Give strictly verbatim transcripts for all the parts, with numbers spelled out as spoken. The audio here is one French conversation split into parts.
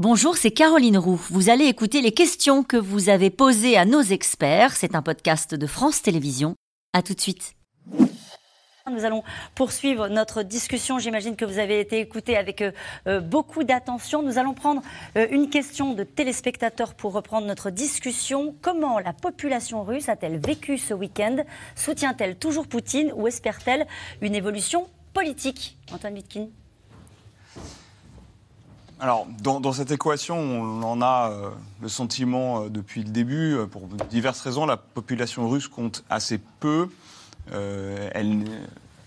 Bonjour, c'est Caroline Roux. Vous allez écouter les questions que vous avez posées à nos experts. C'est un podcast de France Télévisions. À tout de suite. Nous allons poursuivre notre discussion. J'imagine que vous avez été écoutés avec euh, beaucoup d'attention. Nous allons prendre euh, une question de téléspectateurs pour reprendre notre discussion. Comment la population russe a-t-elle vécu ce week-end? Soutient-elle toujours Poutine ou espère-t-elle une évolution politique? Antoine Vitkine. Alors, dans, dans cette équation, on en a euh, le sentiment euh, depuis le début. Euh, pour diverses raisons, la population russe compte assez peu. Euh, elle,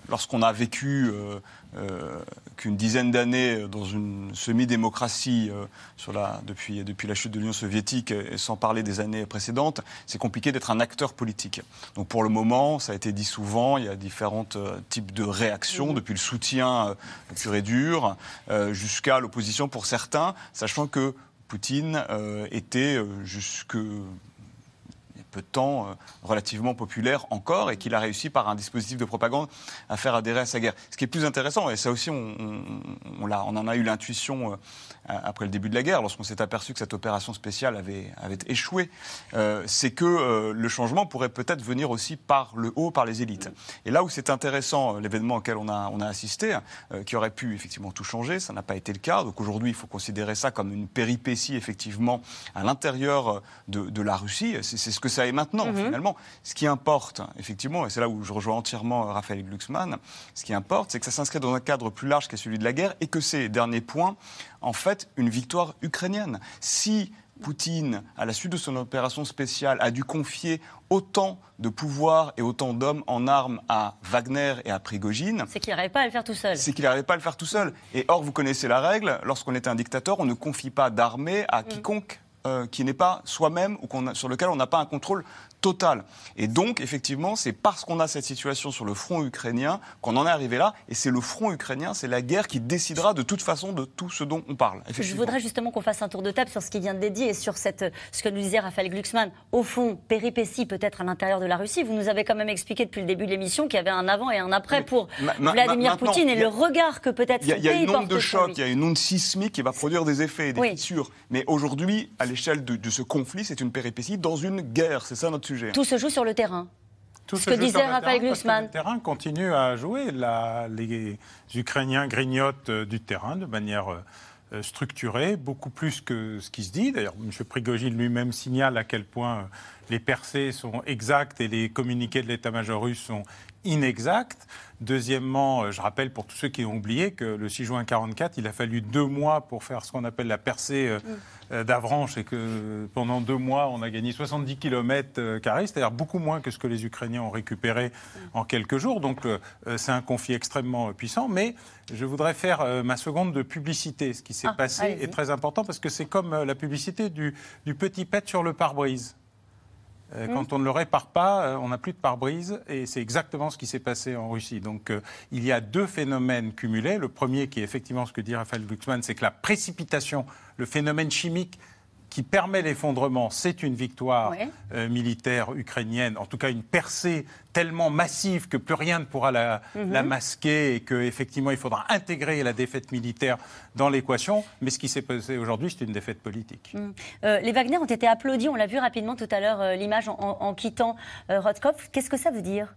lorsqu'on a vécu euh, euh, qu'une dizaine d'années dans une semi-démocratie euh, sur la, depuis, depuis la chute de l'Union soviétique, et sans parler des années précédentes, c'est compliqué d'être un acteur politique. Donc pour le moment, ça a été dit souvent, il y a différents euh, types de réactions, depuis le soutien euh, pur et dur euh, jusqu'à l'opposition pour certains, sachant que Poutine euh, était euh, jusque... peu de temps, euh, relativement populaire encore, et qu'il a réussi par un dispositif de propagande à faire adhérer à sa guerre. Ce qui est plus intéressant, et ça aussi on, on, on, l'a, on en a eu l'intuition euh, après le début de la guerre, lorsqu'on s'est aperçu que cette opération spéciale avait, avait échoué, euh, c'est que euh, le changement pourrait peut-être venir aussi par le haut, par les élites. Et là où c'est intéressant, l'événement auquel on a, on a assisté, euh, qui aurait pu effectivement tout changer, ça n'a pas été le cas. Donc aujourd'hui, il faut considérer ça comme une péripétie effectivement à l'intérieur de, de la Russie. C'est, c'est ce que ça et maintenant, mmh. finalement, ce qui importe, effectivement, et c'est là où je rejoins entièrement Raphaël Glucksmann, ce qui importe, c'est que ça s'inscrit dans un cadre plus large qu'est celui de la guerre et que ces derniers points, en fait, une victoire ukrainienne. Si Poutine, à la suite de son opération spéciale, a dû confier autant de pouvoir et autant d'hommes en armes à Wagner et à Prigojine... C'est qu'il n'arrivait pas à le faire tout seul. C'est qu'il n'arrivait pas à le faire tout seul. Et or, vous connaissez la règle, lorsqu'on est un dictateur, on ne confie pas d'armée à mmh. quiconque Euh, qui n'est pas soi-même ou qu'on a, sur lequel on n'a pas un contrôle total. Et donc, effectivement, c'est parce qu'on a cette situation sur le front ukrainien qu'on en est arrivé là. Et c'est le front ukrainien, c'est la guerre qui décidera de toute façon de tout ce dont on parle. Je voudrais justement qu'on fasse un tour de table sur ce qui vient de dédier et sur cette, ce que nous disait Raphaël Glucksmann. Au fond, péripétie peut-être à l'intérieur de la Russie. Vous nous avez quand même expliqué depuis le début de l'émission qu'il y avait un avant et un après mais pour ma, ma, Vladimir Poutine et a, le regard que peut-être son pays porte. Il y a une onde de choc, il y a une onde sismique qui va produire des effets, des oui. fissures. Mais aujourd'hui, à l'échelle de, de ce conflit, c'est une péripétie dans une guerre. C'est ça notre sujet. Tout se joue sur le terrain. Tout ce que disait Raphaël Glucksmann. Le terrain continue à jouer. La, les Ukrainiens grignotent du terrain de manière euh, structurée, beaucoup plus que ce qui se dit. D'ailleurs, M. Prigojine lui-même signale à quel point les percées sont exactes et les communiqués de l'état-major russe sont inexacts. Deuxièmement, je rappelle pour tous ceux qui ont oublié que le six juin quarante-quatre, il a fallu deux mois pour faire ce qu'on appelle la percée d'Avranches et que pendant deux mois, on a gagné soixante-dix kilomètres carrés, c'est-à-dire beaucoup moins que ce que les Ukrainiens ont récupéré en quelques jours. Donc c'est un conflit extrêmement puissant. Mais je voudrais faire ma seconde de publicité. Ce qui s'est ah, passé allez-y. Est très important parce que c'est comme la publicité du, du petit pet sur le pare-brise. Quand on ne le répare pas, on n'a plus de pare-brise et c'est exactement ce qui s'est passé en Russie. Donc euh, il y a deux phénomènes cumulés. Le premier qui est effectivement ce que dit Raphaël Glucksmann, c'est que la précipitation, le phénomène chimique qui permet l'effondrement, c'est une victoire ouais. euh, militaire ukrainienne, en tout cas une percée tellement massive que plus rien ne pourra la, mmh. la masquer et qu'effectivement il faudra intégrer la défaite militaire dans l'équation. Mais ce qui s'est passé aujourd'hui, c'est une défaite politique. Mmh. Euh, les Wagner ont été applaudis, on l'a vu rapidement tout à l'heure, euh, l'image en, en, en quittant euh, Rostov. Qu'est-ce que ça veut dire ?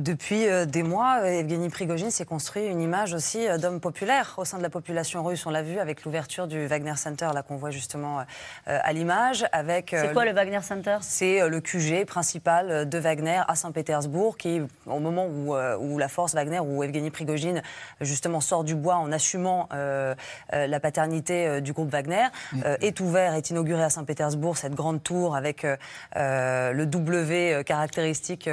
Depuis des mois, Evgueni Prigojine s'est construit une image aussi d'homme populaire au sein de la population russe. On l'a vu avec l'ouverture du Wagner Center, là qu'on voit justement à l'image. Avec c'est quoi le, le Wagner Center ? C'est le Q G principal de Wagner à Saint-Pétersbourg, qui, au moment où, où la force Wagner, où Evgueni Prigojine justement sort du bois en assumant euh, la paternité du groupe Wagner, mmh. euh, est ouvert, est inauguré à Saint-Pétersbourg cette grande tour avec euh, le W caractéristique.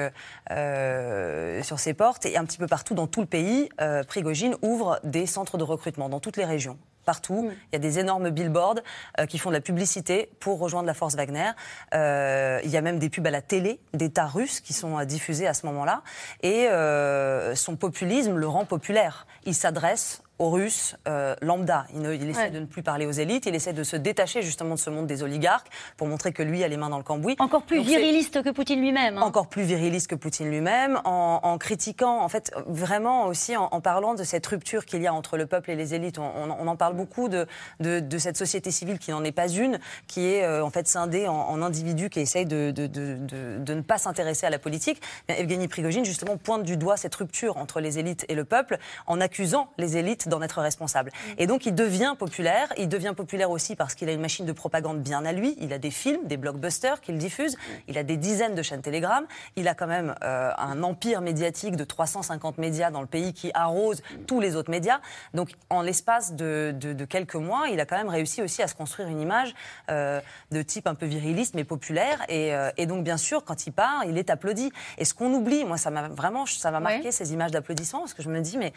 Euh, sur ses portes et un petit peu partout dans tout le pays, euh, Prigojine ouvre des centres de recrutement dans toutes les régions. Partout, il y a des énormes billboards euh, qui font de la publicité pour rejoindre la force Wagner. Euh, il y a même des pubs à la télé d'États russes qui sont euh, diffusées à ce moment-là. Et euh, son populisme le rend populaire. Il s'adresse aux Russes euh, lambda. Il, ne, il essaie ouais. de ne plus parler aux élites, il essaie de se détacher justement de ce monde des oligarques pour montrer que lui a les mains dans le cambouis. Encore plus Donc viriliste que Poutine lui-même. Hein. Encore plus viriliste que Poutine lui-même, en, en critiquant, en fait, vraiment aussi en, en parlant de cette rupture qu'il y a entre le peuple et les élites. On, on, on en parle beaucoup de, de, de cette société civile qui n'en est pas une, qui est euh, en fait scindée en, en individus qui essayent de, de, de, de, de ne pas s'intéresser à la politique. Bien, Evgueni Prigojine, justement, pointe du doigt cette rupture entre les élites et le peuple en accusant les élites d'en être responsable. Et donc il devient populaire, il devient populaire aussi parce qu'il a une machine de propagande bien à lui, il a des films, des blockbusters qu'il diffuse, il a des dizaines de chaînes Telegram, il a quand même euh, un empire médiatique de trois cent cinquante médias dans le pays qui arrose tous les autres médias. Donc en l'espace de, de, de quelques mois, il a quand même réussi aussi à se construire une image euh, de type un peu viriliste mais populaire et, euh, et donc bien sûr quand il part, il est applaudi. Et ce qu'on oublie, moi ça m'a vraiment ça m'a marqué oui. ces images d'applaudissements parce que je me dis mais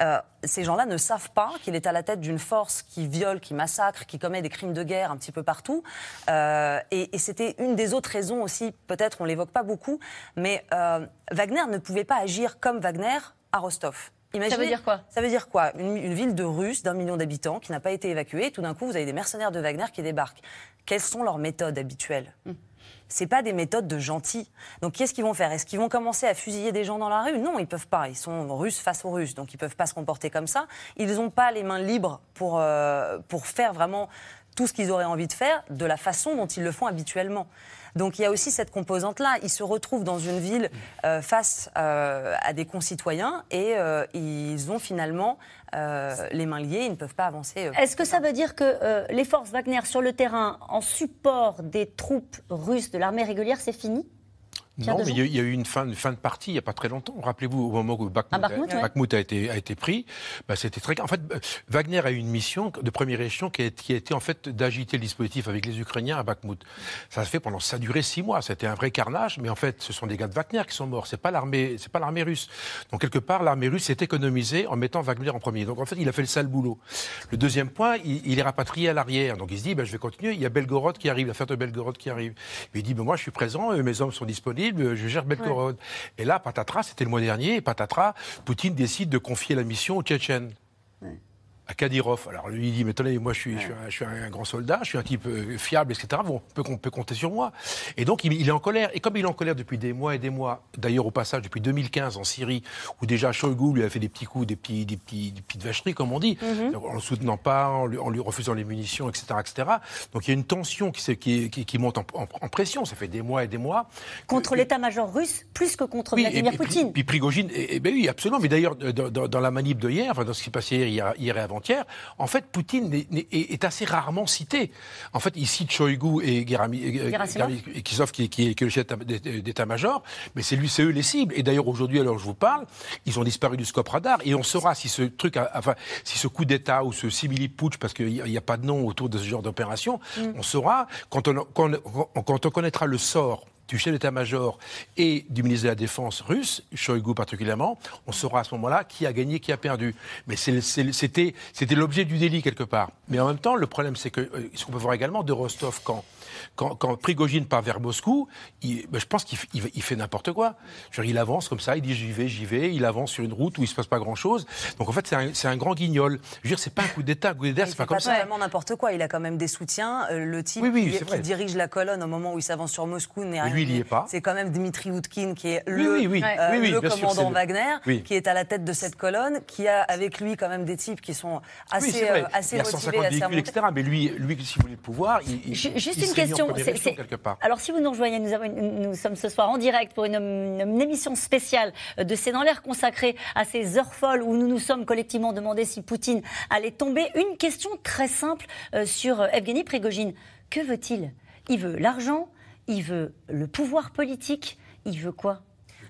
euh, ces gens-là ne savent pas qu'il est à la tête d'une force qui viole, qui massacre, qui commet des crimes de guerre un petit peu partout. Euh, et et c'était une des autres raisons aussi, peut-être on ne l'évoque pas beaucoup, mais euh, Wagner ne pouvait pas agir comme Wagner à Rostov. Imaginez, ça veut dire quoi ? Ça veut dire quoi ? Une, une ville de Russes d'un million d'habitants qui n'a pas été évacuée, et tout d'un coup vous avez des mercenaires de Wagner qui débarquent. Quelles sont leurs méthodes habituelles ? mmh. C'est pas des méthodes de gentils. Donc qu'est-ce qu'ils vont faire ? Est-ce qu'ils vont commencer à fusiller des gens dans la rue ? Non, ils peuvent pas. Ils sont russes face aux russes, donc ils peuvent pas se comporter comme ça. Ils ont pas les mains libres pour euh, pour faire vraiment tout ce qu'ils auraient envie de faire de la façon dont ils le font habituellement. Donc il y a aussi cette composante-là. Ils se retrouvent dans une ville euh, face euh, à des concitoyens et euh, ils ont finalement euh, les mains liées, ils ne peuvent pas avancer. Euh, Est-ce que ça veut dire que euh, les forces Wagner sur le terrain en support des troupes russes de l'armée régulière, c'est fini ? Non, mais il y a eu une fin, une fin de partie il n'y a pas très longtemps. Rappelez-vous, au moment où Bakhmout, ah, Bakhmout, a, ouais. Bakhmout a, été, a été pris, bah, c'était très clair. En fait, Wagner a eu une mission de première échelon qui a, qui a été en fait d'agiter le dispositif avec les Ukrainiens à Bakhmout. Ça se fait pendant, ça a duré six mois. C'était un vrai carnage, mais en fait, ce sont des gars de Wagner qui sont morts. C'est pas l'armée, c'est pas l'armée russe. Donc quelque part, l'armée russe s'est économisée en mettant Wagner en premier. Donc en fait, il a fait le sale boulot. Le deuxième point, il, il est rapatrié à l'arrière. Donc il se dit, bah, je vais continuer. Il y a Belgorod qui arrive, l'affaire de Belgorod qui arrive. Il dit, bah, moi, je suis présent, mes hommes sont disponibles. Je gère Belgorod. Ouais. Et là, patatras, c'était le mois dernier, et patatras, Poutine décide de confier la mission aux Tchétchènes. Ouais. À Kadyrov. Alors lui, il dit, mais attendez, moi je suis, ouais. je, suis un, je suis un grand soldat, je suis un type euh, fiable, et cetera. Bon, on peut, on peut compter sur moi. Et donc, il, il est en colère. Et comme il est en colère depuis des mois et des mois, d'ailleurs au passage, depuis deux mille quinze en Syrie, où déjà Shoigu lui a fait des petits coups, des, petits, des, petits, des petites vacheries, comme on dit, mm-hmm. en le soutenant pas, en lui, en lui refusant les munitions, et cetera, et cetera. Donc, il y a une tension qui, qui, qui, qui monte en, en, en pression. Ça fait des mois et des mois. Contre euh, l'état-major russe, plus que contre oui, Vladimir et, Poutine. Et puis, Prigojine, et, et, ben oui, absolument. Mais d'ailleurs, dans, dans la manip de hier, enfin, dans ce qui passait hier, hier, hier avant Entière, en fait, Poutine est, est, est assez rarement cité. En fait, il cite Shoigu et Gerasimov, qui, qui est le chef d'état-major, mais c'est lui, c'est eux les cibles. Et d'ailleurs, aujourd'hui, alors je vous parle, ils ont disparu du scope radar et on saura si ce truc, enfin, si ce coup d'État ou ce simili-putsch, parce qu'il n'y a, a pas de nom autour de ce genre d'opération, mm. on saura quand on, quand, on, quand on connaîtra le sort du chef d'état-major et du ministre de la Défense russe, Shoigu particulièrement, on saura à ce moment-là qui a gagné, qui a perdu. Mais c'est, c'est, c'était, c'était l'objet du délit, quelque part. Mais en même temps, le problème, c'est que ce qu'on peut voir également de Rostov, quand, quand, quand Prigojine part vers Moscou, il, ben, je pense qu'il il, il fait n'importe quoi. Genre, il avance comme ça, il dit « j'y vais, j'y vais », il avance sur une route où il ne se passe pas grand-chose. Donc en fait, c'est un, c'est un grand guignol. Je veux dire, ce n'est pas un coup d'État, un coup d'État, c'est pas comme ça. C'est pas vraiment n'importe quoi. Il a quand même des soutiens. Le type oui, oui, qui, qui dirige la colonne au moment où il s'avance sur Moscou n'est rien. C'est quand même Dmitri Outkin qui est le, oui, oui, oui. Euh, oui, oui, le commandant sûr, Wagner, le... oui. qui est à la tête de cette colonne, qui a avec lui quand même des types qui sont assez, oui, euh, assez motivés, assez véhicules, et cetera. Mais lui, lui, si vous voulez le pouvoir, il, J- il juste il une question. En c'est, c'est... quelque part. Alors si vous nous rejoignez, nous, avons une, nous sommes ce soir en direct pour une, une émission spéciale de C'est dans l'air consacrée à ces heures folles où nous nous sommes collectivement demandé si Poutine allait tomber. Une question très simple sur Evgueni Prigojine. Que veut-il ? Il veut l'argent. Il veut le pouvoir politique, il veut quoi ?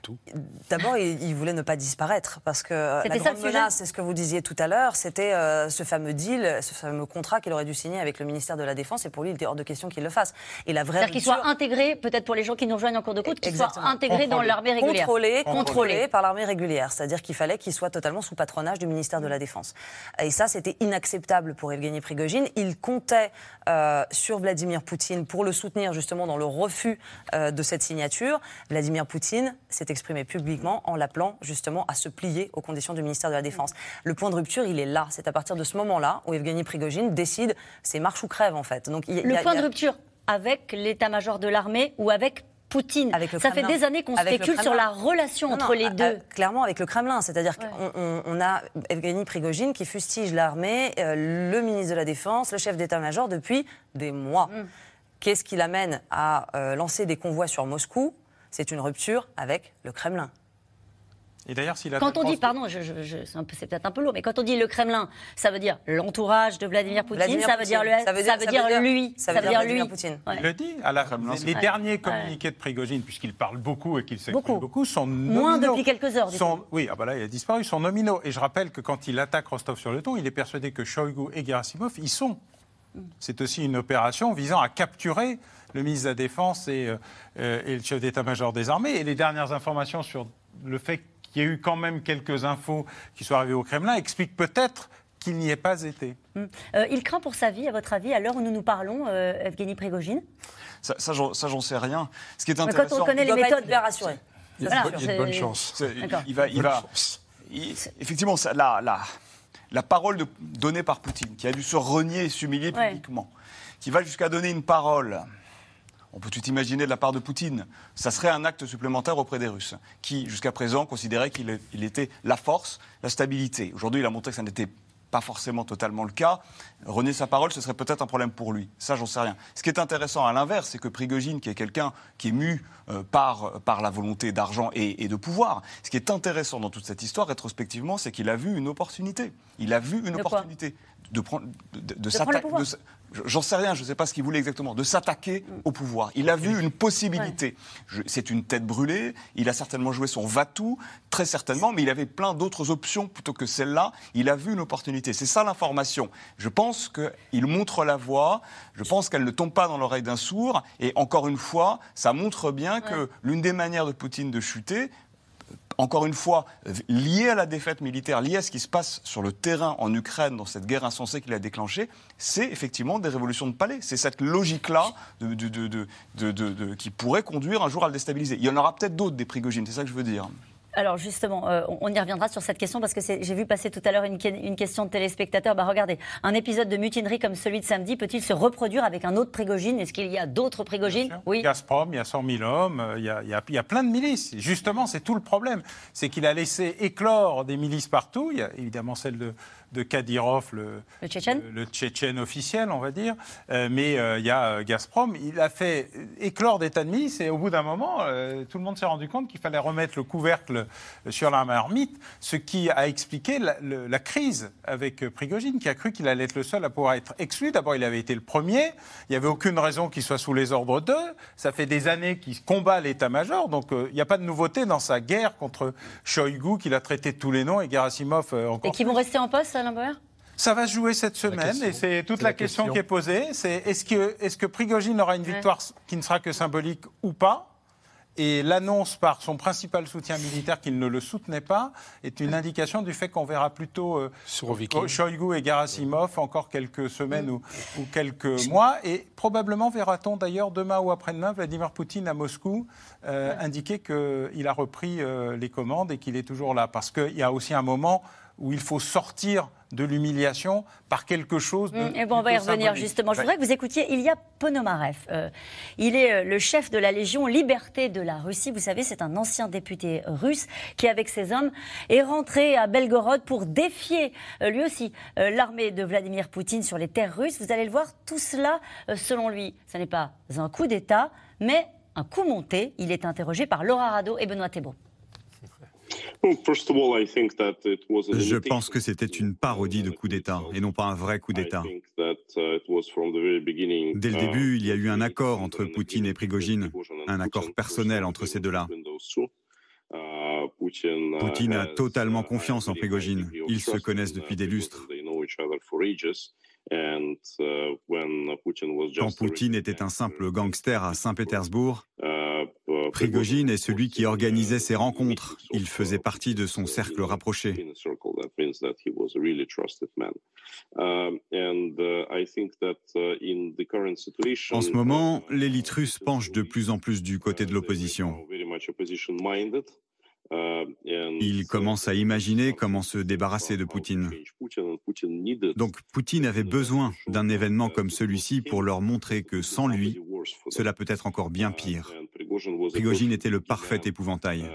Tout. D'abord, il, il voulait ne pas disparaître parce que c'était la grande menace, c'est ce que vous disiez tout à l'heure, c'était euh, ce fameux deal, ce fameux contrat qu'il aurait dû signer avec le ministère de la Défense et pour lui, il était hors de question qu'il le fasse. Et la vraie c'est-à-dire rupture... qu'il soit intégré, peut-être pour les gens qui nous rejoignent en cours de route, qu'il soit intégré contrôlé. Dans l'armée régulière. Contrôlé, contrôlé, contrôlé par l'armée régulière, c'est-à-dire qu'il fallait qu'il soit totalement sous patronage du ministère de la Défense. Et ça, c'était inacceptable pour Evgueni Prigojine. Il comptait euh, sur Vladimir Poutine pour le soutenir justement dans le refus euh, de cette signature. Vladimir Poutine, c'était exprimé publiquement en l'appelant justement à se plier aux conditions du ministère de la Défense. Le point de rupture, il est là. C'est à partir de ce moment-là où Evgueni Prigojine décide c'est marche ou crève en fait. Donc, y a, le y a, point y a... de rupture avec l'état-major de l'armée ou avec Poutine. Avec ça Kremlin. Fait des années qu'on spécule sur la relation non, entre non, les deux. Euh, clairement, avec le Kremlin. C'est-à-dire ouais. qu'on on a Evgueni Prigojine qui fustige l'armée, euh, le ministre de la Défense, le chef d'état-major depuis des mois. Mm. Qu'est-ce qui l'amène à euh, lancer des convois sur Moscou? C'est une rupture avec le Kremlin. Et d'ailleurs, si la quand on dit, pardon, je, je, je, c'est, c'est peut-être un peu lourd, mais quand on dit le Kremlin, ça veut dire l'entourage de Vladimir Poutine, Vladimir ça, veut Poutine. Le, ça veut dire, ça veut dire, dire lui, ça veut, ça veut dire, dire lui. Poutine. Ouais. Il le dit à la Kremlin. Les ouais. derniers communiqués ouais. de Prigojine, puisqu'il parle beaucoup et qu'il s'exprime beaucoup, beaucoup sont nominaux. Moins depuis quelques heures. Du sont, coup. Oui, ah ben là, il a disparu, sont nominaux. Et je rappelle que quand il attaque Rostov-sur-le-Don, il est persuadé que Shoigu et Gerasimov y sont. C'est aussi une opération visant à capturer le ministre de la Défense et, euh, et le chef d'état-major des armées. Et les dernières informations sur le fait qu'il y a eu quand même quelques infos qui sont arrivées au Kremlin expliquent peut-être qu'il n'y ait pas été. Mmh. Euh, il craint pour sa vie, à votre avis, à l'heure où nous nous parlons, euh, Evgueni Prigojine ? Ça, ça, j'en, ça, j'en sais rien. Ce qui est intéressant, mais quand on connaît les méthodes, bien rassuré. Il y a de bonnes chances. Il va, il va. Il, effectivement, ça, là, là. La parole de, donnée par Poutine, qui a dû se renier et s'humilier ouais. publiquement, qui va jusqu'à donner une parole, on peut tout imaginer de la part de Poutine, ça serait un acte supplémentaire auprès des Russes, qui jusqu'à présent considéraient qu'il il était la force, la stabilité. Aujourd'hui, il a montré que ça n'était pas forcément totalement le cas. Renier sa parole, ce serait peut-être un problème pour lui. Ça, j'en sais rien. Ce qui est intéressant à l'inverse, c'est que Prigojine, qui est quelqu'un qui est mu euh, par, par la volonté d'argent et, et de pouvoir, ce qui est intéressant dans toute cette histoire, rétrospectivement, c'est qu'il a vu une opportunité. Il a vu une de opportunité de prendre, de, de, de, de s'attaquer. J'en sais rien, je ne sais pas ce qu'il voulait exactement, de s'attaquer mmh. au pouvoir. Il a vu une possibilité. Ouais. Je, c'est une tête brûlée, il a certainement joué son va-tout, très certainement, mais il avait plein d'autres options plutôt que celle-là. Il a vu une opportunité. C'est ça l'information. Je pense qu'il montre la voie, je pense qu'elle ne tombe pas dans l'oreille d'un sourd, et encore une fois, ça montre bien ouais. que l'une des manières de Poutine de chuter, encore une fois, lié à la défaite militaire, lié à ce qui se passe sur le terrain en Ukraine, dans cette guerre insensée qu'il a déclenchée, c'est effectivement des révolutions de palais. C'est cette logique-là de, de, de, de, de, de, de, qui pourrait conduire un jour à le déstabiliser. Il y en aura peut-être d'autres, des Prigojine, c'est ça que je veux dire. Alors justement, euh, on y reviendra sur cette question parce que c'est, j'ai vu passer tout à l'heure une, une question de téléspectateur. Bah regardez, un épisode de mutinerie comme celui de samedi peut-il se reproduire avec un autre Prigojine? Est-ce qu'il y a d'autres Prigojines? Oui. Gazprom, il y a cent mille hommes, il y a, il y a, il y a plein de milices. Justement, c'est tout le problème. C'est qu'il a laissé éclore des milices partout. Il y a évidemment celle de, de Kadyrov, le, le, Tchétchène. le, le Tchétchène officiel, on va dire. Euh, mais euh, il y a euh, Gazprom. Il a fait éclore des tas de milices et au bout d'un moment, euh, tout le monde s'est rendu compte qu'il fallait remettre le couvercle sur la marmite, ce qui a expliqué la, le, la crise avec Prigojine, qui a cru qu'il allait être le seul à pouvoir être exclu. D'abord, il avait été le premier. Il n'y avait aucune raison qu'il soit sous les ordres d'eux. Ça fait des années qu'il combat l'état-major. Donc, il euh, n'y a pas de nouveauté dans sa guerre contre Shoigu, qu'il a traité de tous les noms, et Gerasimov euh, encore. Et qui vont rester en poste, Alain Bauer ? Ça va se jouer cette semaine et c'est toute c'est la, la question. question qui est posée. C'est est-ce que, est-ce que Prigojine aura une victoire ouais. qui ne sera que symbolique ou pas ? Et l'annonce par son principal soutien militaire qu'il ne le soutenait pas est une indication du fait qu'on verra plutôt euh, Shoigu et Gerasimov encore quelques semaines ou, ou quelques mois. Et probablement verra-t-on d'ailleurs demain ou après-demain Vladimir Poutine à Moscou euh, ouais. indiquer qu'il a repris euh, les commandes et qu'il est toujours là. Parce qu'il y a aussi un moment où il faut sortir de l'humiliation par quelque chose de mmh, et bon, on va y revenir symbolique. Justement. Je ouais. voudrais que vous écoutiez Ilia Ponomarev. Euh, il est euh, le chef de la Légion Liberté de la Russie. Vous savez, c'est un ancien député russe qui, avec ses hommes, est rentré à Belgorod pour défier, euh, lui aussi, euh, l'armée de Vladimir Poutine sur les terres russes. Vous allez le voir, tout cela, euh, selon lui, ce n'est pas un coup d'État, mais un coup monté. Il est interrogé par Laura Rado et Benoît Thébault. Je pense que c'était une parodie de coup d'État et non pas un vrai coup d'État. Dès le début, il y a eu un accord entre Poutine et Prigojine, un accord personnel entre ces deux-là. Poutine a totalement confiance en Prigojine. Ils se connaissent depuis des lustres. Quand Poutine était un simple gangster à Saint-Pétersbourg, Prigojine est celui qui organisait ces rencontres. Il faisait partie de son cercle rapproché. En ce moment, l'élite russe penche de plus en plus du côté de l'opposition. Il commence à imaginer comment se débarrasser de Poutine. Donc Poutine avait besoin d'un événement comme celui-ci pour leur montrer que sans lui, cela peut être encore bien pire. Prigojine était le parfait épouvantail.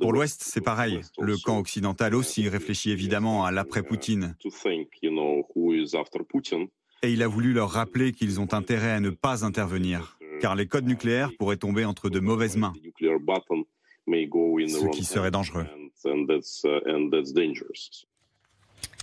Pour l'Ouest, c'est pareil. Le camp occidental aussi réfléchit évidemment à l'après-Poutine. Et il a voulu leur rappeler qu'ils ont intérêt à ne pas intervenir, car les codes nucléaires pourraient tomber entre de mauvaises mains, ce qui serait dangereux.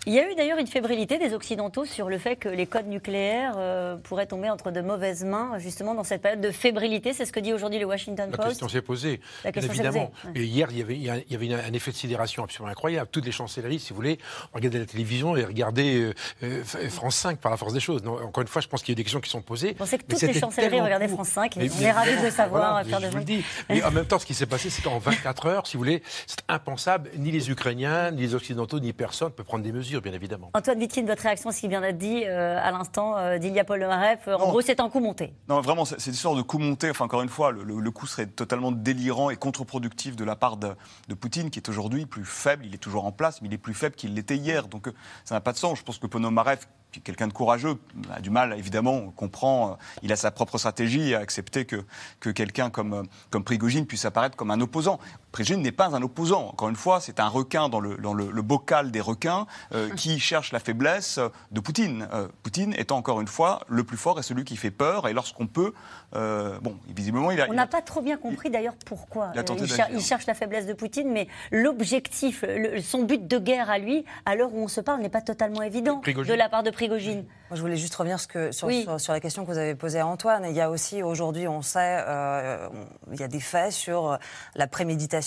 Il y a eu d'ailleurs une fébrilité des Occidentaux sur le fait que les codes nucléaires euh, pourraient tomber entre de mauvaises mains, justement dans cette période de fébrilité. C'est ce que dit aujourd'hui le Washington Post. La question s'est posée, bien évidemment. Et hier, il y avait, il y avait un effet de sidération absolument incroyable. Toutes les chancelleries, si vous voulez, regardaient la télévision et regardaient euh, France cinq par la force des choses. Non, encore une fois, je pense qu'il y a eu des questions qui sont posées. On sait que toutes les chancelleries regardaient France cinq. Et mais, on est ravis de le savoir. Voilà, Peer de Jong. Mais en même temps, ce qui s'est passé, c'est qu'en vingt-quatre heures, si vous voulez, c'est impensable. Ni les Ukrainiens, ni les Occidentaux, ni personne ne peut prendre des mesures. Bien évidemment. Antoine Vitkine, votre réaction à ce qu'il vient d'être dit euh, à l'instant euh, d'Ilia Ponomarev. En non, gros, c'est un coup monté. Non, vraiment, c'est une sorte de coup monté. Enfin, encore une fois, le, le coup serait totalement délirant et contre-productif de la part de, de Poutine, qui est aujourd'hui plus faible. Il est toujours en place, mais il est plus faible qu'il l'était hier. Donc, ça n'a pas de sens. Je pense que Ponomarev, qui est quelqu'un de courageux, a du mal, évidemment, on comprend. Il a sa propre stratégie à accepter que, que quelqu'un comme, comme Prigojine puisse apparaître comme un opposant. Prigojine n'est pas un opposant. Encore une fois, c'est un requin dans le, dans le, le bocal des requins euh, qui cherche la faiblesse de Poutine. Euh, Poutine étant, encore une fois, le plus fort et celui qui fait peur. Et lorsqu'on peut... Euh, bon, visiblement, il a... On n'a pas trop bien compris, d'ailleurs, pourquoi. Il, il, cher, il cherche la faiblesse de Poutine, mais l'objectif, le, son but de guerre à lui, à l'heure où on se parle, n'est pas totalement évident de la part de Prigojine. Moi, je voulais juste revenir ce que, sur, oui. sur, sur la question que vous avez posée à Antoine. Il y a aussi, aujourd'hui, on sait, euh, on, il y a des faits sur la préméditation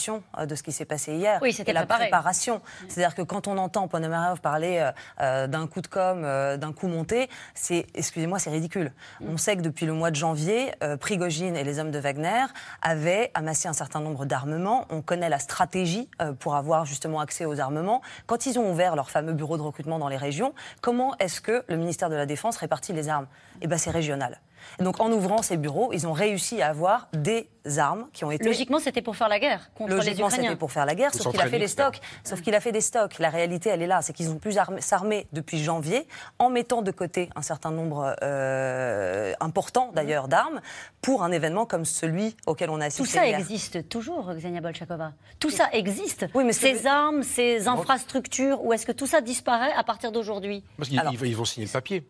de ce qui s'est passé hier. Oui, c'était la préparation. Mmh. C'est-à-dire que quand on entend Ponomarev parler euh, d'un coup de com', euh, d'un coup monté, c'est, excusez-moi, c'est ridicule. Mmh. On sait que depuis le mois de janvier, euh, Prigojine et les hommes de Wagner avaient amassé un certain nombre d'armements. On connaît la stratégie euh, pour avoir justement accès aux armements. Quand ils ont ouvert leur fameux bureau de recrutement dans les régions, comment est-ce que le ministère de la Défense répartit les armes? Eh bien, c'est régional. Et donc, en ouvrant ces bureaux, ils ont réussi à avoir des armes qui ont été... Logiquement, c'était pour faire la guerre contre les Ukrainiens. Logiquement, c'était pour faire la guerre, sauf qu'il a fait les stocks. Sauf qu'il a fait des stocks. La réalité, elle est là. C'est qu'ils ont pu s'armer depuis janvier, en mettant de côté un certain nombre euh, important, d'ailleurs, d'armes, pour un événement comme celui auquel on a assisté. Tout ça existe toujours, Ksenia Bolchakova. Tout ça existe. Oui, mais ces armes, ces infrastructures, ou est-ce que tout ça disparaît à partir d'aujourd'hui? Parce qu'ils vont signer le papier.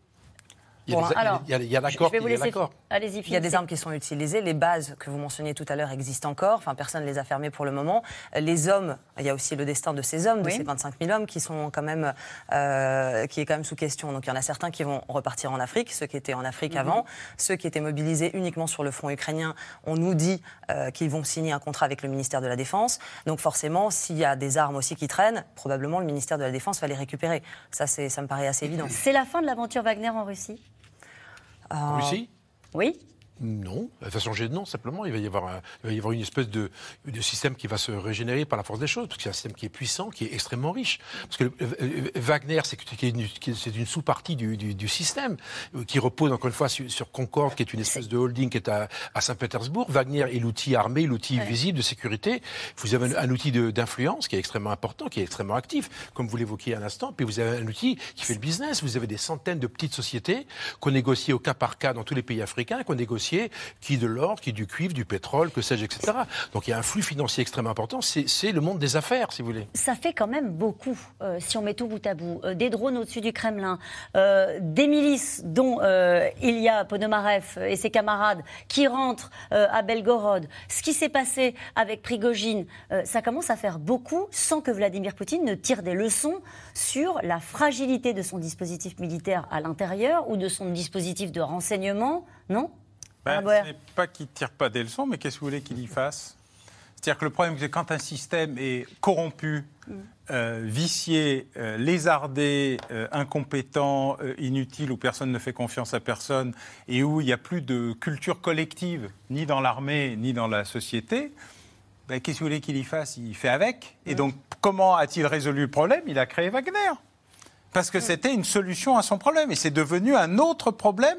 Il y a, bon, des, alors, il y a l'accord. Il y a des armes qui sont utilisées. Les bases que vous mentionniez tout à l'heure existent encore. Enfin, personne ne les a fermées pour le moment. Les hommes, il y a aussi le destin de ces hommes, oui. de ces vingt-cinq mille hommes qui sont quand même, euh, qui est quand même sous question. Donc il y en a certains qui vont repartir en Afrique, ceux qui étaient en Afrique mm-hmm. avant, ceux qui étaient mobilisés uniquement sur le front ukrainien. On nous dit euh, qu'ils vont signer un contrat avec le ministère de la Défense. Donc forcément, s'il y a des armes aussi qui traînent, probablement le ministère de la Défense va les récupérer. Ça, c'est, ça me paraît assez évident. C'est la fin de l'aventure Wagner en Russie. En Russie ? Oui. Non, de façon non, simplement, il va y avoir, un, il va y avoir une espèce de, de système qui va se régénérer par la force des choses, parce que c'est un système qui est puissant, qui est extrêmement riche. Parce que le, euh, Wagner, c'est, c'est une sous-partie du, du, du système, euh, qui repose encore une fois sur, sur Concorde, qui est une espèce de holding qui est à, à Saint-Pétersbourg. Wagner est l'outil armé, l'outil ouais. visible de sécurité. Vous avez un, un outil de, d'influence qui est extrêmement important, qui est extrêmement actif, comme vous l'évoquiez à l'instant. Puis vous avez un outil qui fait le business. Vous avez des centaines de petites sociétés qu'on négocie au cas par cas dans tous les pays africains, qu'on négocie qui de l'or, qui du cuivre, du pétrole, que sais-je, et cetera. Donc il y a un flux financier extrêmement important, c'est, c'est le monde des affaires, si vous voulez. Ça fait quand même beaucoup, euh, si on met tout bout à bout. Euh, des drones au-dessus du Kremlin, euh, des milices dont euh, Ilia Ponomarev et ses camarades qui rentrent euh, à Belgorod. Ce qui s'est passé avec Prigojine, euh, ça commence à faire beaucoup sans que Vladimir Poutine ne tire des leçons sur la fragilité de son dispositif militaire à l'intérieur ou de son dispositif de renseignement, non? Ben, ah ouais. Ce n'est pas qu'il ne tire pas des leçons, mais qu'est-ce que vous voulez qu'il y fasse ? C'est-à-dire que le problème, c'est quand un système est corrompu, mmh. euh, vicié, euh, lézardé, euh, incompétent, euh, inutile, où personne ne fait confiance à personne, et où il n'y a plus de culture collective, ni dans l'armée, ni dans la société, ben, qu'est-ce que vous voulez qu'il y fasse? Il fait avec. Et mmh. donc, comment a-t-il résolu le problème? Il a créé Wagner. Parce que mmh. c'était une solution à son problème. Et c'est devenu un autre problème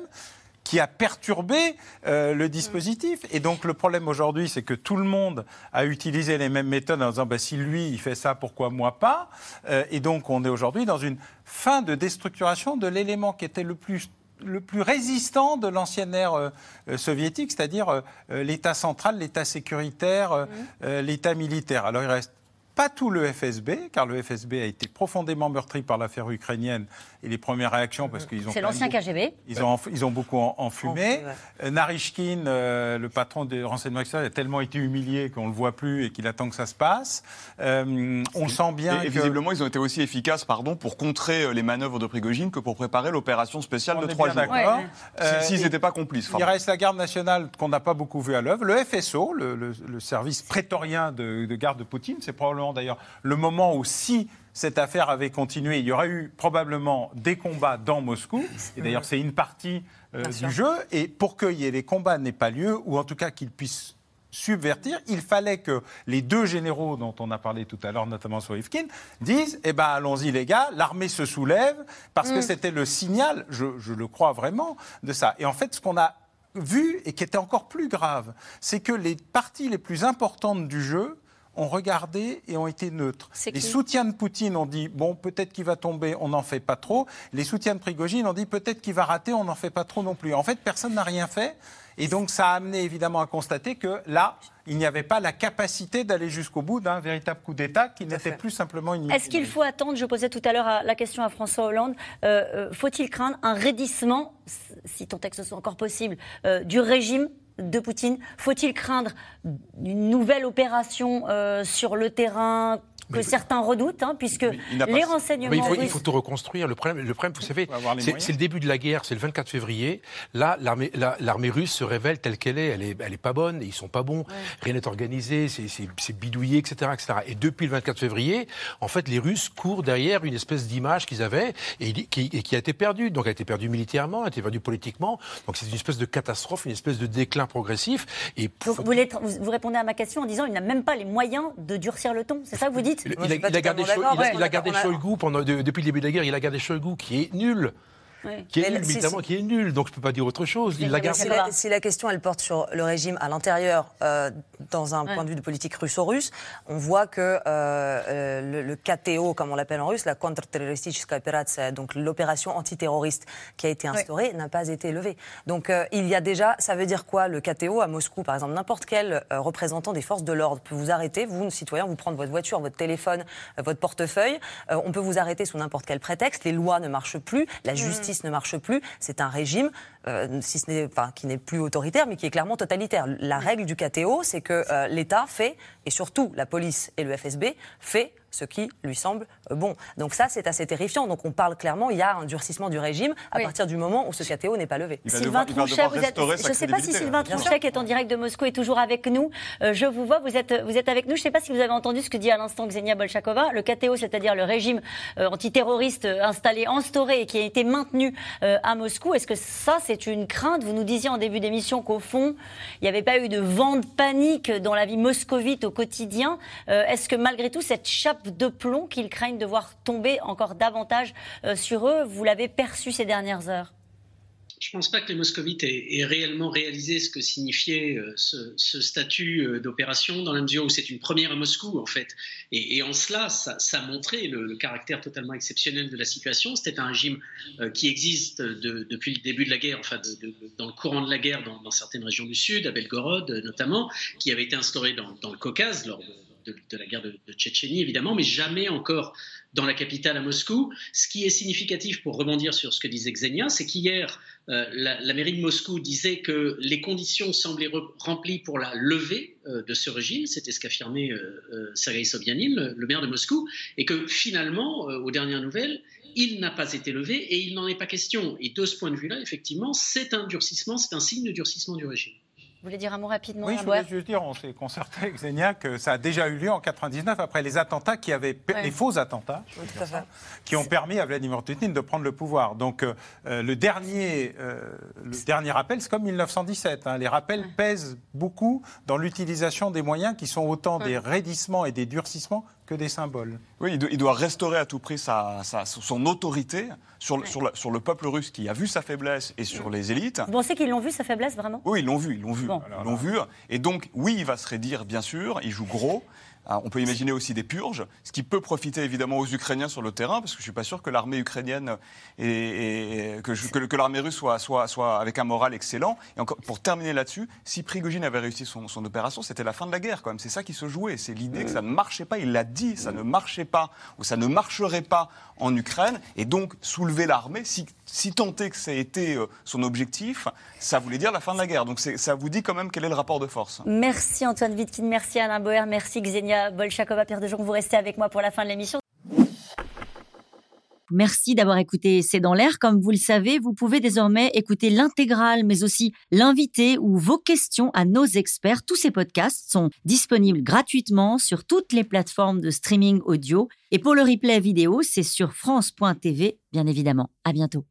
qui a perturbé euh, le dispositif. Et donc le problème aujourd'hui, c'est que tout le monde a utilisé les mêmes méthodes en disant bah, « si lui, il fait ça, pourquoi moi pas euh, ?» Et donc on est aujourd'hui dans une fin de déstructuration de l'élément qui était le plus, le plus résistant de l'ancienne ère euh, euh, soviétique, c'est-à-dire euh, l'État central, l'État sécuritaire, euh, euh, l'État militaire. Alors il reste pas tout le F S B, car le F S B a été profondément meurtri par l'affaire ukrainienne et les premières réactions, parce qu'ils ont... C'est l'ancien K G B. Ils ont, ils ont beaucoup enfumé. En ouais. Narishkin, euh, le patron des renseignements extérieurs, a tellement été humilié qu'on ne le voit plus et qu'il attend que ça se passe. Euh, on sent bien et, et que... visiblement, ils ont été aussi efficaces, pardon, pour contrer les manœuvres de Prigojine que pour préparer l'opération spéciale on de trois jours. D'accord. Ouais. Euh, S'ils n'étaient pas complices. Il reste la garde nationale qu'on n'a pas beaucoup vu à l'œuvre. Le F S O, le, le, le service prétorien de, de garde de Poutine, c'est probablement d'ailleurs le moment où, si cette affaire avait continué, il y aurait eu probablement des combats dans Moscou. Et d'ailleurs, c'est une partie euh, du jeu. Et pour que les combats n'aient pas lieu, ou en tout cas qu'ils puissent subvertir, il fallait que les deux généraux dont on a parlé tout à l'heure, notamment Sourovikine, disent « Eh bien, allons-y les gars, l'armée se soulève », parce mm. que c'était le signal, je, je le crois vraiment, de ça. Et en fait, ce qu'on a vu, et qui était encore plus grave, c'est que les parties les plus importantes du jeu ont regardé et ont été neutres. Les soutiens de Poutine ont dit « bon, peut-être qu'il va tomber, on n'en fait pas trop ». Les soutiens de Prigojine ont dit « peut-être qu'il va rater, on n'en fait pas trop non plus ». En fait, personne n'a rien fait. Et donc, ça a amené évidemment à constater que là, il n'y avait pas la capacité d'aller jusqu'au bout d'un véritable coup d'État qui n'était plus simplement une... Est-ce qu'il faut attendre, je posais tout à l'heure la question à François Hollande, euh, faut-il craindre un raidissement, si tant est que ce soit encore possible, euh, du régime de Poutine? Faut-il craindre une nouvelle opération euh, sur le terrain que mais certains redoutent, hein, puisque les renseignements... Mais il, faut, il faut tout reconstruire. Le problème, le problème vous savez, c'est le début de la guerre, c'est le vingt-quatre février. Là, l'armée la, l'armée russe se révèle telle qu'elle est. Elle n'est elle est pas bonne, ils ne sont pas bons, ouais. rien n'est organisé, c'est bidouillé, et cetera, et cetera. Et depuis le vingt-quatre février, en fait, les Russes courent derrière une espèce d'image qu'ils avaient et qui, et qui a été perdue. Donc, elle a été perdue militairement, elle a été perdue politiquement. Donc, c'est une espèce de catastrophe, une espèce de déclin progressif. Et donc, faut... vous, les, vous répondez à ma question en disant qu'il n'a même pas les moyens de durcir le ton. C'est ça que vous dites? Il, il, a, il, a gardé Shoigu, il, a, il a gardé Shoigu pendant, de, depuis le début de la guerre, il a gardé Shoigu qui est nul. Oui. Qui est nul, évidemment, qui est nul, donc je ne peux pas dire autre chose. Il la garde. Si, la, si la question elle porte sur le régime à l'intérieur, euh, dans un ouais. point de vue de politique russo-russe, on voit que euh, le, le K T O, comme on l'appelle en russe, la contre-terroristische opération, donc l'opération antiterroriste qui a été instaurée, ouais. n'a pas été levée. Donc euh, il y a déjà, ça veut dire quoi le K T O à Moscou, par exemple, n'importe quel euh, représentant des forces de l'ordre peut vous arrêter, vous, citoyens, vous prendre votre voiture, votre téléphone, euh, votre portefeuille, euh, on peut vous arrêter sous n'importe quel prétexte, les lois ne marchent plus, la justice mmh. ne marche plus, c'est un régime euh, si ce n'est, enfin, qui n'est plus autoritaire mais qui est clairement totalitaire. La règle du K T O, c'est que euh, l'État fait, et surtout la police et le F S B, fait ce qui lui semble bon. Donc ça, c'est assez terrifiant. Donc on parle clairement, il y a un durcissement du régime à oui. partir du moment où ce K T O n'est pas levé. Sylvain Trouchet, vous êtes... je ne sais pas si Sylvain Trouchet, qui est en direct de Moscou, est toujours avec nous. Euh, je vous vois, vous êtes, vous êtes avec nous. Je ne sais pas si vous avez entendu ce que dit à l'instant Ksenia Bolchakova. Le K T O, c'est-à-dire le régime euh, antiterroriste installé, instauré et qui a été maintenu euh, à Moscou, est-ce que ça, c'est une crainte? Vous nous disiez en début d'émission qu'au fond, il n'y avait pas eu de vent de panique dans la vie moscovite au quotidien. Euh, est-ce que malgré tout, cette chape de plomb qu'ils craignent de voir tomber encore davantage euh, sur eux, vous l'avez perçu ces dernières heures? Je ne pense pas que les moscovites aient, aient réellement réalisé ce que signifiait euh, ce, ce statut euh, d'opération, dans la mesure où c'est une première à Moscou, en fait. Et, et en cela, ça, ça montrait le, le caractère totalement exceptionnel de la situation. C'était un régime euh, qui existe de, depuis le début de la guerre, enfin, de, de, dans le courant de la guerre, dans, dans certaines régions du Sud, à Belgorod euh, notamment, qui avait été instauré dans, dans le Caucase lors de De, de la guerre de, de Tchétchénie, évidemment, mais jamais encore dans la capitale à Moscou. Ce qui est significatif, pour rebondir sur ce que disait Ksenia, c'est qu'hier, euh, la, la mairie de Moscou disait que les conditions semblaient re, remplies pour la levée euh, de ce régime. C'était ce qu'affirmait euh, euh, Sergueï Sobyanin, le, le maire de Moscou, et que finalement, euh, aux dernières nouvelles, il n'a pas été levé et il n'en est pas question. Et de ce point de vue-là, effectivement, c'est un durcissement, c'est un signe de durcissement du régime. Vous voulez dire un mot rapidement? Oui, je voulais juste dire, on s'est concerté avec Ksenia que ça a déjà eu lieu en quatre-vingt-dix-neuf, après les attentats qui avaient, oui. les faux attentats, oui, tout à fait. qui ont permis à Vladimir Poutine de prendre le pouvoir. Donc euh, le dernier, euh, le dernier rappel, c'est comme mille neuf cent dix-sept. Hein. Les rappels oui. pèsent beaucoup dans l'utilisation des moyens qui sont autant oui. des raidissements et des durcissements que des symboles. Oui, il doit restaurer à tout prix sa, sa, son autorité sur le, ouais. sur, la, sur le peuple russe qui a vu sa faiblesse et sur ouais. les élites. Vous pensez qu'ils l'ont vu, sa faiblesse, vraiment ? Oui, ils l'ont vu, ils l'ont vu, bon. ils l'ont vu. Et donc, oui, il va se raidir, bien sûr, il joue gros. On peut imaginer aussi des purges, ce qui peut profiter évidemment aux Ukrainiens sur le terrain, parce que je ne suis pas sûr que l'armée ukrainienne et que, que, que l'armée russe soit, soit, soit avec un moral excellent. Et encore, pour terminer là-dessus, si Prigojine avait réussi son, son opération, c'était la fin de la guerre quand même. C'est ça qui se jouait, c'est l'idée que ça ne marchait pas. Il l'a dit, ça ne marchait pas ou ça ne marcherait pas en Ukraine. Et donc soulever l'armée, si, si tenté que ça a été son objectif, ça voulait dire la fin de la guerre. Donc ça vous dit quand même quel est le rapport de force. Merci Antoine Vitkine, merci Alain Bauer, merci Ksenia Bolchakova, Peer de Jong, vous restez avec moi pour la fin de l'émission. Merci d'avoir écouté C'est dans l'air. Comme vous le savez, vous pouvez désormais écouter l'intégrale, mais aussi l'invité ou vos questions à nos experts. Tous ces podcasts sont disponibles gratuitement sur toutes les plateformes de streaming audio. Et pour le replay vidéo, c'est sur France point T V, bien évidemment. À bientôt.